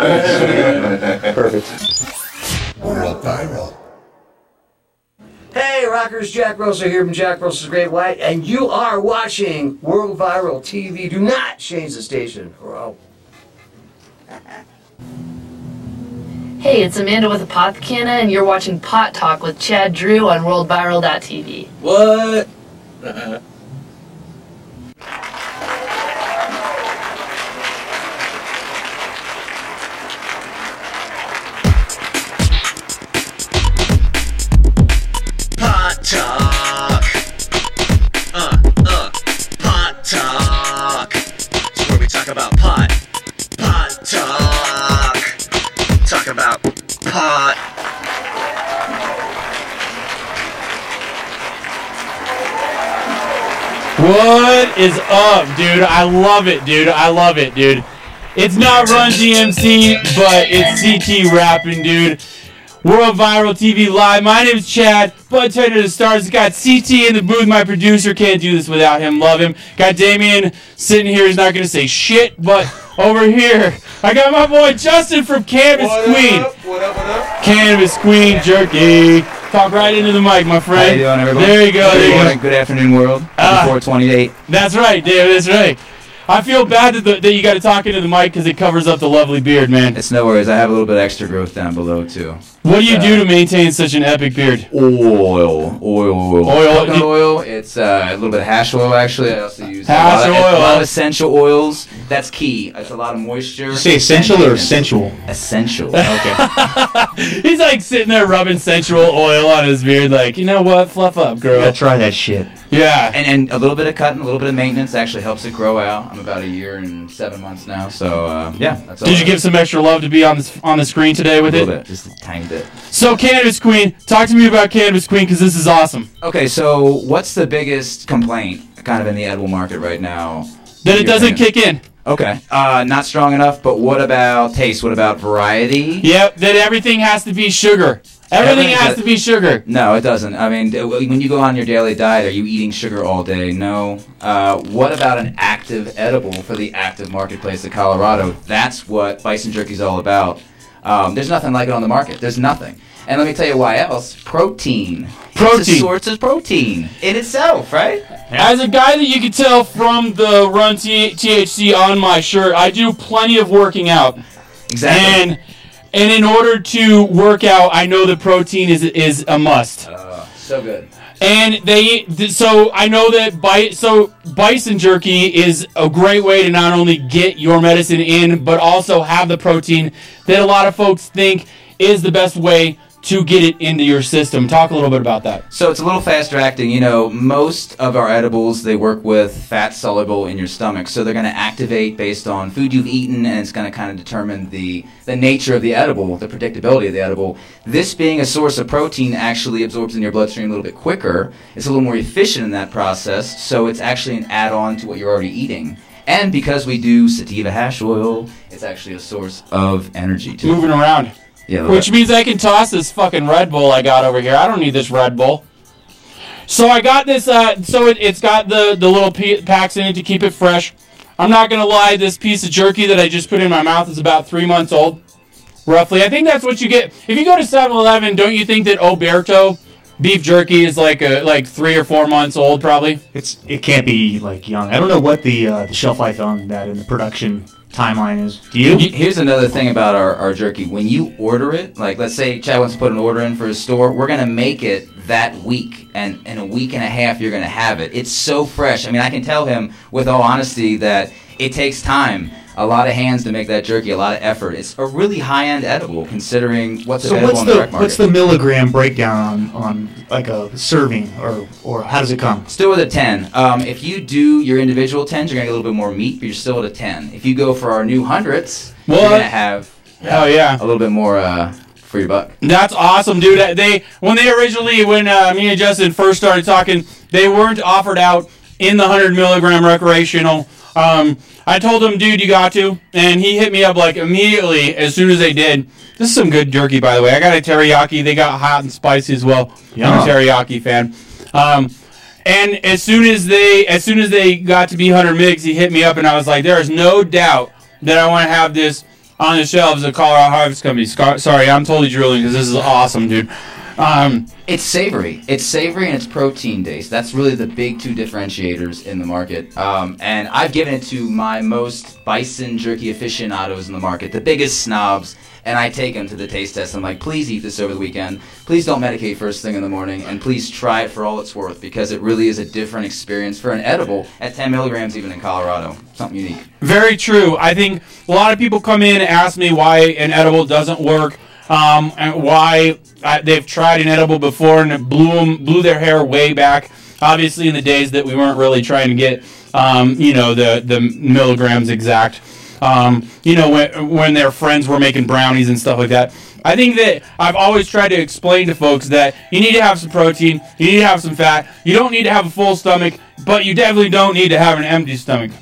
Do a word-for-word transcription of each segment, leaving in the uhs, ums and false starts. Perfect. World Viral. Hey rockers, Jack Russell here from Jack Russell's Great White, and you are watching World Viral T V. Do not change the station or I'll... Hey, it's Amanda with Apothecanna, and you're watching Pot Talk with Chad Drew on world viral dot T V. What? Pot Talk. Uh, uh, Pot Talk. It's where we talk about pot. Pot Talk. Talk about pot. What is up, dude? I love it, dude. I love it, dude. It's not Run D M C, but it's C T rapping, dude. World Viral T V Live. My name is Chad, but turn to the stars. We got C T in the booth, my producer. Can't do this without him. Love him. Got Damien sitting here. He's not going to say shit, but over here, I got my boy Justin from Cannabis what Queen. Up, what up, what up? Cannabis Queen Jerky. Talk right into the mic, my friend. How you doing, everybody? There you go. Good there morning. You go. Good afternoon, world. Uh, four twenty-eight. That's right, David. That's right. I feel bad that, the, that you got to talk into the mic because it covers up the lovely beard, man. It's no worries. I have a little bit of extra growth down below, too. What do you uh, do to maintain such an epic beard? Oil. Oil. Oil. Oil. Coconut oil. It's uh, a little bit of hash oil, actually. I also use hash a lot, oil. Of, a lot of essential oils. That's key. It's a lot of moisture. Did you say essential or sensual? Essential. Okay. He's like sitting there rubbing sensual oil on his beard like, you know what? Fluff up, girl. You gotta try that shit. Yeah. And, and a little bit of cutting, a little bit of maintenance actually helps it grow out. I'm about a year and seven months now, so uh, yeah. That's all. Did you give some extra love to be on this on the screen today with it? A little bit, just a tiny bit. So Cannabis Queen, talk to me about Cannabis Queen because this is awesome. Okay, so what's the biggest complaint kind of in the edible market right now? That it doesn't kick in. Okay. Uh, not strong enough, but what about taste? What about variety? Yep, that everything has to be sugar. Everything has to be sugar. No, it doesn't. I mean, when you go on your daily diet, are you eating sugar all day? No. Uh, what about an active edible for the active marketplace of Colorado? That's what Bison Jerky is all about. Um, there's nothing like it on the market. There's nothing. And let me tell you why else. Protein. Protein. It's a source of protein in itself, right? As a guy that you can tell from the Run T H C on my shirt, I do plenty of working out. Exactly. And And in order to work out, I know that protein is is a must. Uh, so good. And they, so I know that bi so Bison Jerky is a great way to not only get your medicine in, but also have the protein that a lot of folks think is the best way to get it into your system. Talk a little bit about that. So it's a little faster acting. You know, most of our edibles, they work with fat soluble in your stomach. So they're going to activate based on food you've eaten, and it's going to kind of determine the, the nature of the edible, the predictability of the edible. This being a source of protein actually absorbs in your bloodstream a little bit quicker. It's a little more efficient in that process, so it's actually an add-on to what you're already eating. And because we do sativa hash oil, it's actually a source of energy too. Moving around. Yeah, which bit. means I can toss this fucking Red Bull I got over here. I don't need this Red Bull. So I got this, uh, so it, it's got the, the little p packs in it to keep it fresh. I'm not going to lie, this piece of jerky that I just put in my mouth is about three months old, roughly. I think that's what you get. If you go to seven eleven, don't you think that Oberto beef jerky is like a, like three or four months old probably? It's It can't be like young. I don't know what the, uh, the shelf life on that in the production timeline is. Do you? Here's another thing about our, our jerky. When you order it, like let's say Chad wants to put an order in for his store, we're going to make it that week, and in a week and a half you're going to have it. It's so fresh. I mean, I can tell him with all honesty that it takes time. A lot of hands to make that jerky, a lot of effort. It's a really high-end edible considering what's so available what's on the, the direct market. What's the milligram breakdown on, on like a serving, or, or how does it come? Still at a ten. Um, if you do your individual tens, you're going to get a little bit more meat, but you're still at a ten. If you go for our new hundreds, well, you're going to have uh, oh, yeah. a little bit more uh, for your buck. That's awesome, dude. They When they originally, when uh, me and Justin first started talking, they weren't offered out in the one hundred milligram recreational. Um, I told him, dude, you got to, and he hit me up like immediately as soon as they did. This is some good jerky, by the way. I got a teriyaki. They got hot and spicy as well. Yeah. I'm a teriyaki fan. Um, and as soon as they, as soon as they got to be one hundred migs, he hit me up, and I was like, there is no doubt that I want to have this on the shelves of Colorado Harvest Company. Scar sorry, I'm totally drooling because this is awesome, dude. Um, it's savory. It's savory and it's protein-based. That's really the big two differentiators in the market. Um, and I've given it to my most bison jerky aficionados in the market, the biggest snobs, and I take them to the taste test. I'm like, please eat this over the weekend. Please don't medicate first thing in the morning. And please try it for all it's worth, because it really is a different experience for an edible at ten milligrams even in Colorado. Something unique. Very true. I think a lot of people come in and ask me why an edible doesn't work. Um, and why I, they've tried an edible before and it blew them, blew their hair way back. Obviously, in the days that we weren't really trying to get, um, you know, the the milligrams exact. Um, you know, when when their friends were making brownies and stuff like that. I think that I've always tried to explain to folks that you need to have some protein, you need to have some fat, you don't need to have a full stomach, but you definitely don't need to have an empty stomach.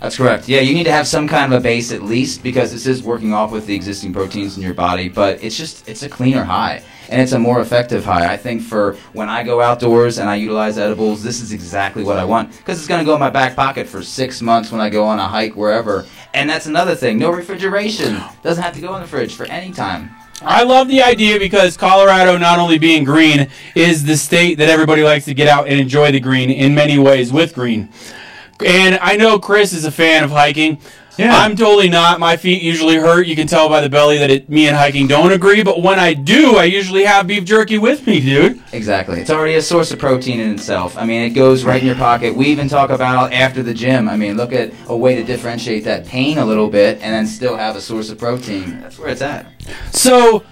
That's correct. Yeah, you need to have some kind of a base at least, because this is working off with the existing proteins in your body, but it's just, it's a cleaner high, and it's a more effective high. I think for when I go outdoors and I utilize edibles, this is exactly what I want, because it's going to go in my back pocket for six months when I go on a hike, wherever. And that's another thing. No refrigeration. Doesn't have to go in the fridge for any time. I love the idea, because Colorado, not only being green, is the state that everybody likes to get out and enjoy the green in many ways with green. And I know Chris is a fan of hiking. Yeah. I'm totally not. My feet usually hurt. You can tell by the belly that it, me and hiking don't agree. But when I do, I usually have beef jerky with me, dude. Exactly. It's already a source of protein in itself. I mean, it goes right in your pocket. We even talk about after the gym. I mean, look at a way to differentiate that pain a little bit and then still have a source of protein. That's where it's at. So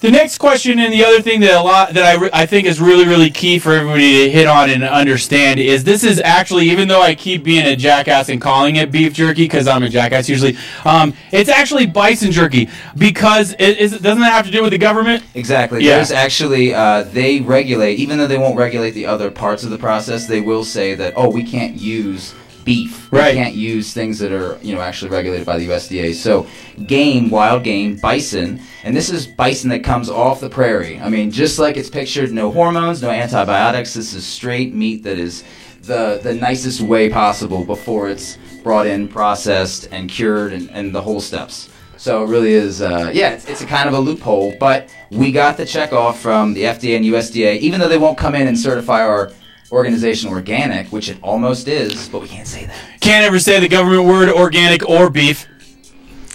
the next question, and the other thing that a lot that I, re I think is really, really key for everybody to hit on and understand, is this is actually, even though I keep being a jackass and calling it beef jerky, because I'm a jackass usually, um, it's actually bison jerky, because it is, doesn't that have to do with the government? Exactly. Yeah. There's actually, uh, they regulate, even though they won't regulate the other parts of the process, they will say that, oh, we can't use beef. Right. You can't use things that are, you know, actually regulated by the U S D A. So game, wild game, bison, and this is bison that comes off the prairie. I mean, just like it's pictured, no hormones, no antibiotics. This is straight meat that is the the nicest way possible before it's brought in, processed, and cured, and, and the whole steps. So it really is, uh, yeah, it's, it's a kind of a loophole, but we got the check off from the F D A and U S D A, even though they won't come in and certify our organizational organic, which it almost is, but we can't say that. Can't ever say the government word organic or beef.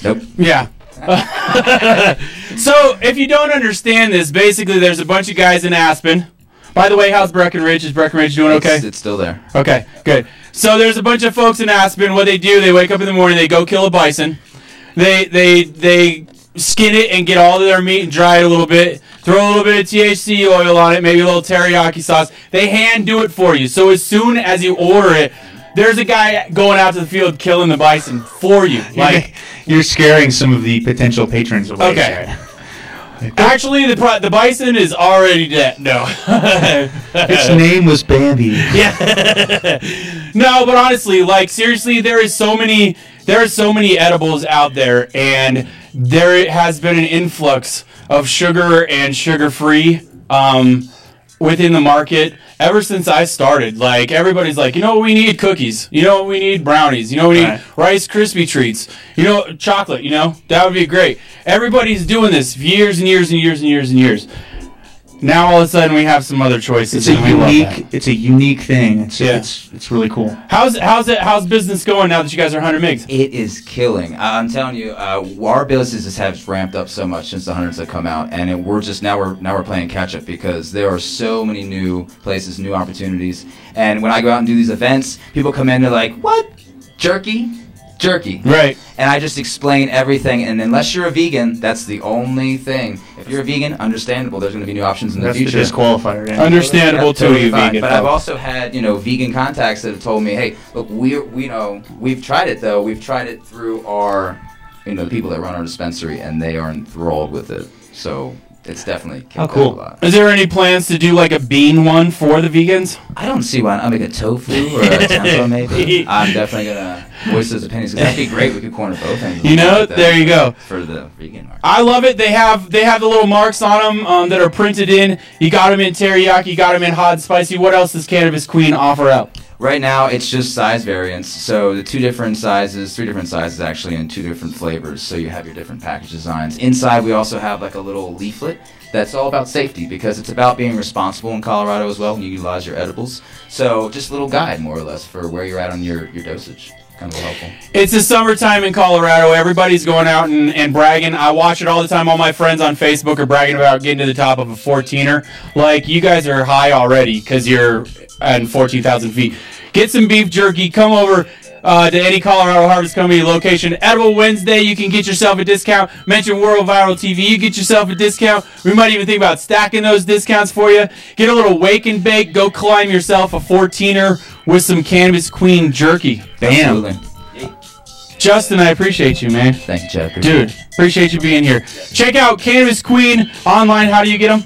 Nope. Yeah. So if you don't understand this, basically there's a bunch of guys in Aspen. By the way, how's Breckenridge? Is Breckenridge doing okay? It's, it's still there. Okay, good. So there's a bunch of folks in Aspen. What they do, they wake up in the morning, they go kill a bison. They they they skin it and get all of their meat and dry it a little bit. Throw a little bit of T H C oil on it, maybe a little teriyaki sauce. They hand do it for you. So as soon as you order it, there's a guy going out to the field killing the bison for you. Like, you're scaring some of the potential patrons away. Okay. Actually, the pro the bison is already dead. No. Its name was Bambi. Yeah. No, but honestly, like, seriously, there is so many there are so many edibles out there, and there has been an influx of sugar and sugar-free um, within the market ever since I started. Like, everybody's like, you know, we need cookies. You know, we need brownies. You know, we need right. Rice Krispie treats. You know, chocolate, you know, that would be great. Everybody's doing this years and years and years and years and years. Now all of a sudden we have some other choices. It's a unique, it's a unique thing. It's, yeah. it's it's really cool. How's how's it how's business going now that you guys are one hundred migs? It is killing. I'm telling you, uh, our businesses have ramped up so much since the hundreds have come out, and it, we're just now we're now we're playing catch up, because there are so many new places, new opportunities. And when I go out and do these events, people come in, they're like, "What? Jerky?" Jerky. Right. And I just explain everything, and unless you're a vegan, that's the only thing. If you're a vegan, understandable. There's going to be new options in the that's future. That's the disqualifier. Yeah. Understandable to you, vegan. But I've also had, you know, vegan contacts that have told me, hey, look, we we you know we've tried it though. We've tried it through our, you know, the people that run our dispensary, and they are enthralled with it. So it's definitely oh, cool. A lot. Is there any plans to do like a bean one for the vegans? I don't see why. I'll make a tofu or a tempeh maybe. I'm definitely gonna voice those opinions, because that'd be great. We could corner both things. You know, like there you go. For the vegan market. I love it. They have they have the little marks on them um, that are printed in. You got them in teriyaki. You got them in hot and spicy. What else does Cannabis Queen offer up? Right now, it's just size variants. So the two different sizes, three different sizes actually, and two different flavors. So you have your different package designs. Inside, we also have like a little leaflet that's all about safety, because it's about being responsible in Colorado as well when you utilize your edibles. So just a little guide, more or less, for where you're at on your, your dosage. Kind of helpful. It's the summertime in Colorado. Everybody's going out and, and bragging. I watch it all the time. All my friends on Facebook are bragging about getting to the top of a fourteener. Like, you guys are high already because you're at fourteen thousand feet. Get some beef jerky. Come over uh, to any Colorado Harvest Company location. Edible Wednesday, you can get yourself a discount. Mention World Viral T V, you get yourself a discount. We might even think about stacking those discounts for you. Get a little wake and bake. Go climb yourself a fourteener with some Cannabis Queen jerky. Bam. Absolutely. Justin, I appreciate you, man. Thank you, Chad. Dude, appreciate you being here. Check out Cannabis Queen online. How do you get them?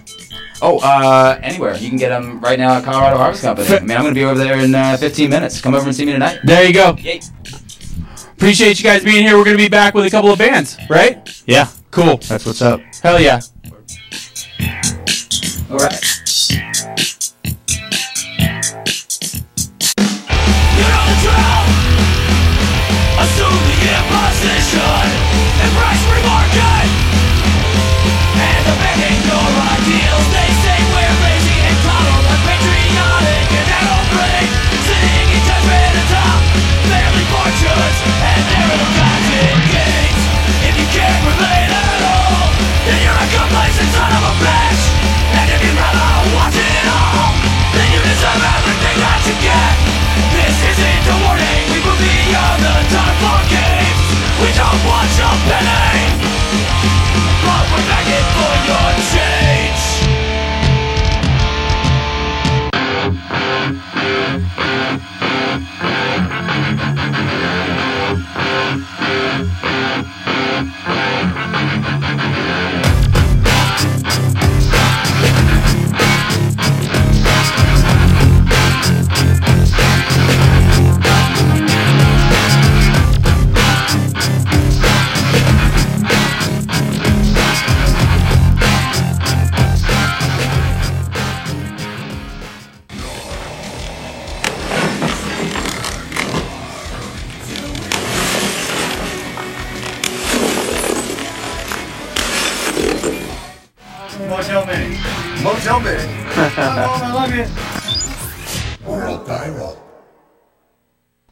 Oh, uh, anywhere. You can get them right now at Colorado Harvest Company. Man, I'm going to be over there in uh, fifteen minutes. Come over and see me tonight. There you go. Yay. Appreciate you guys being here. We're going to be back with a couple of bands, right? Yeah. Cool. That's what's up. Hell yeah. All right. You're on the drum. Assume the imposition. Embrace free market. And abandon your ideals. They say we're lazy, intolerant, unpatriotic, and that old brain. Sitting in judgment atop family fortunes and marital cotton gates. If you can't relate at all, then you're a complacent son of a bitch. And if you'd rather watch it all, then you deserve everything that you get. This isn't a warning. We will be on the top of our games. We don't want your penny, but we're begging for your change.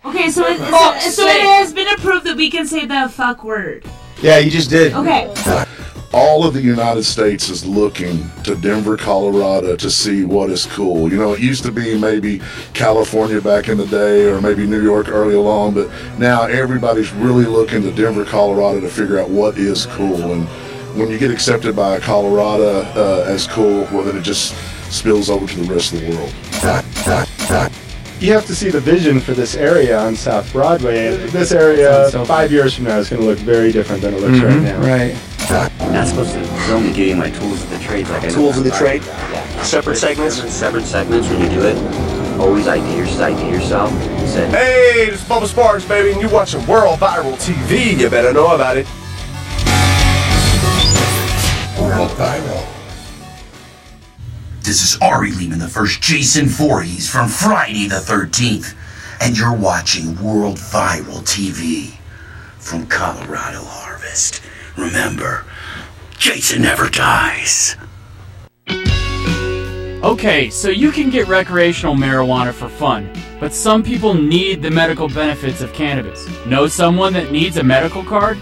Okay, so it, so, so it has been approved that we can say the fuck word. Yeah, you just did. Okay. All of the United States is looking to Denver, Colorado to see what is cool. You know, it used to be maybe California back in the day, or maybe New York early along, but now everybody's really looking to Denver, Colorado to figure out what is cool. And when you get accepted by Colorado uh, as cool, well, then it just spills over to the rest of the world. You have to see the vision for this area on South Broadway. This area five years from now is going to look very different than it looks mm-hmm. right now. Right. I'm not supposed to film and getting my tools of the trade. Like I tools of the trade? Yeah. Separate segments? Separate segments when you do it. Always I D yourself. I D yourself. Said, hey, this is Bubba Sparks, baby, and you're watching World Viral T V. You better know about it. World Viral. This is Ari Lehman, the first Jason Voorhees from Friday the thirteenth, and you're watching World Viral T V from Colorado Harvest. Remember, Jason never dies. Okay, so you can get recreational marijuana for fun, but some people need the medical benefits of cannabis. Know someone that needs a medical card?